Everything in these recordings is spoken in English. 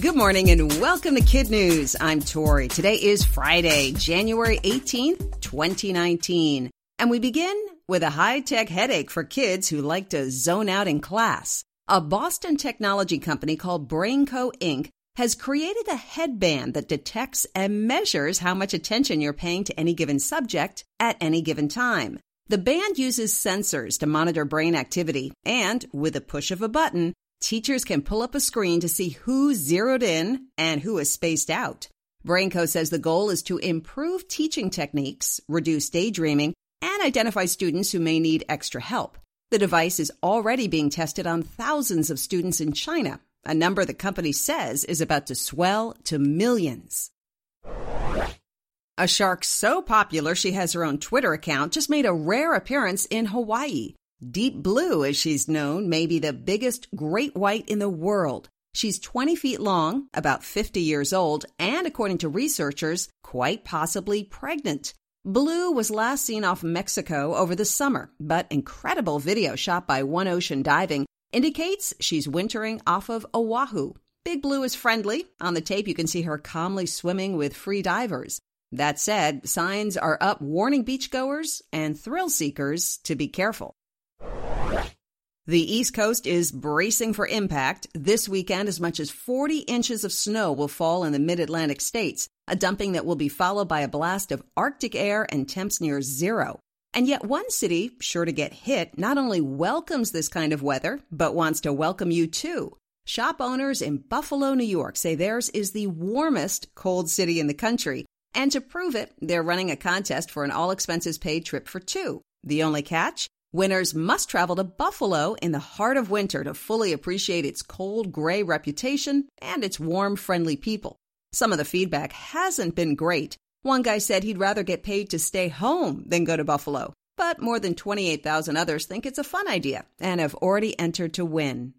Good morning and welcome to Kid News. I'm Tori. Today is Friday, January 18th, 2019. And we begin with a high-tech headache for kids who like to zone out in class. A Boston technology company called BrainCo, Inc. has created a headband that detects and measures how much attention you're paying to any given subject at any given time. The band uses sensors to monitor brain activity, and with a push of a button, teachers can pull up a screen to see who's zeroed in and who is spaced out. BrainCo says the goal is to improve teaching techniques, reduce daydreaming, and identify students who may need extra help. The device is already being tested on thousands of students in China, a number the company says is about to swell to millions. A shark so popular she has her own Twitter account just made a rare appearance in Hawaii. Deep Blue, as she's known, may be the biggest great white in the world. She's 20 feet long, about 50 years old, and according to researchers, quite possibly pregnant. Blue was last seen off Mexico over the summer, but incredible video shot by One Ocean Diving indicates she's wintering off of Oahu. Big Blue is friendly. On the tape, you can see her calmly swimming with free divers. That said, signs are up warning beachgoers and thrill seekers to be careful. The East Coast is bracing for impact. This weekend, as much as 40 inches of snow will fall in the mid-Atlantic states, a dumping that will be followed by a blast of Arctic air and temps near zero. And yet one city, sure to get hit, not only welcomes this kind of weather, but wants to welcome you too. Shop owners in Buffalo, New York say theirs is the warmest cold city in the country. And to prove it, they're running a contest for an all-expenses-paid trip for two. The only catch? Winners must travel to Buffalo in the heart of winter to fully appreciate its cold, gray reputation and its warm, friendly people. Some of the feedback hasn't been great. One guy said he'd rather get paid to stay home than go to Buffalo, but more than 28,000 others think it's a fun idea and have already entered to win.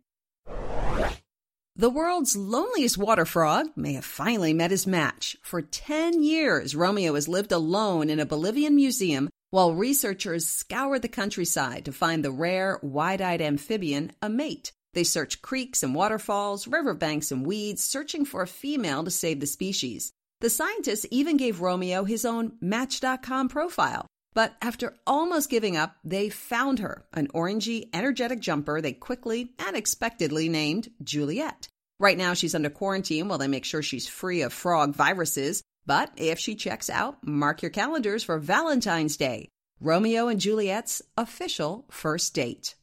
The world's loneliest water frog may have finally met his match. For 10 years, Romeo has lived alone in a Bolivian museum while researchers scour the countryside to find the rare, wide-eyed amphibian a mate. They search creeks and waterfalls, riverbanks and weeds, searching for a female to save the species. The scientists even gave Romeo his own Match.com profile. But after almost giving up, they found her, an orangey, energetic jumper they quickly and expectedly named Juliet. Right now, she's under quarantine while they make sure she's free of frog viruses. But if she checks out, mark your calendars for Valentine's Day, Romeo and Juliet's official first date.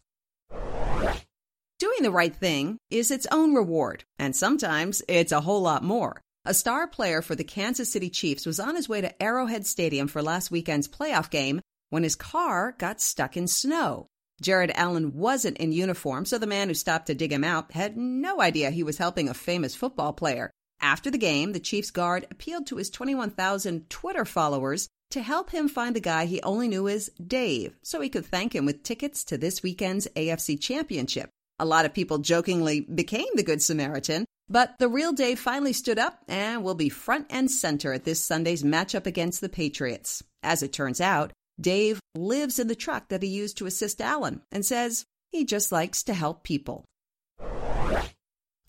Doing the right thing is its own reward, and sometimes it's a whole lot more. A star player for the Kansas City Chiefs was on his way to Arrowhead Stadium for last weekend's playoff game when his car got stuck in snow. Jared Allen wasn't in uniform, so the man who stopped to dig him out had no idea he was helping a famous football player. After the game, the Chiefs guard appealed to his 21,000 Twitter followers to help him find the guy he only knew as Dave, so he could thank him with tickets to this weekend's AFC Championship. A lot of people jokingly became the Good Samaritan, but the real Dave finally stood up and will be front and center at this Sunday's matchup against the Patriots. As it turns out, Dave lives in the truck that he used to assist Allen and says he just likes to help people.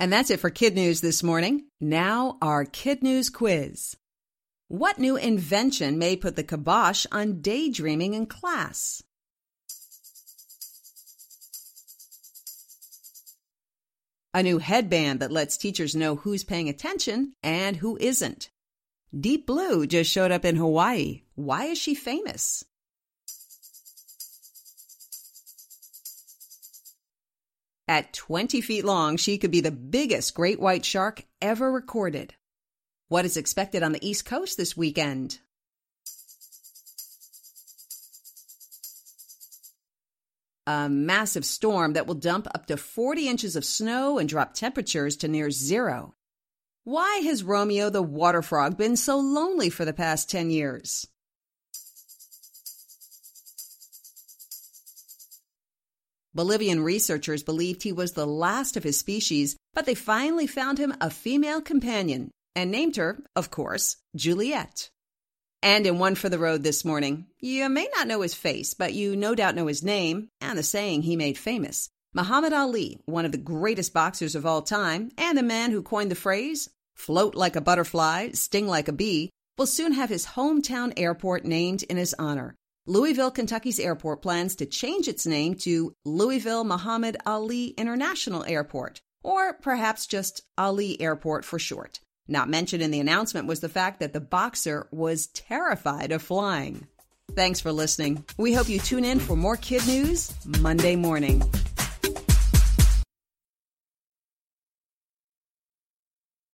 And that's it for Kid News this morning. Now, our Kid News quiz. What new invention may put the kibosh on daydreaming in class? A new headband that lets teachers know who's paying attention and who isn't. Deep Blue just showed up in Hawaii. Why is she famous? At 20 feet long, she could be the biggest great white shark ever recorded. What is expected on the East Coast this weekend? A massive storm that will dump up to 40 inches of snow and drop temperatures to near zero. Why has Romeo the water frog been so lonely for the past 10 years? Bolivian researchers believed he was the last of his species, but they finally found him a female companion and named her, of course, Juliet. And in One for the Road this morning, you may not know his face, but you no doubt know his name and the saying he made famous. Muhammad Ali, one of the greatest boxers of all time, and the man who coined the phrase, float like a butterfly, sting like a bee, will soon have his hometown airport named in his honor. Louisville, Kentucky's airport plans to change its name to Louisville Muhammad Ali International Airport, or perhaps just Ali Airport for short. Not mentioned in the announcement was the fact that the boxer was terrified of flying. Thanks for listening. We hope you tune in for more Kid News Monday morning.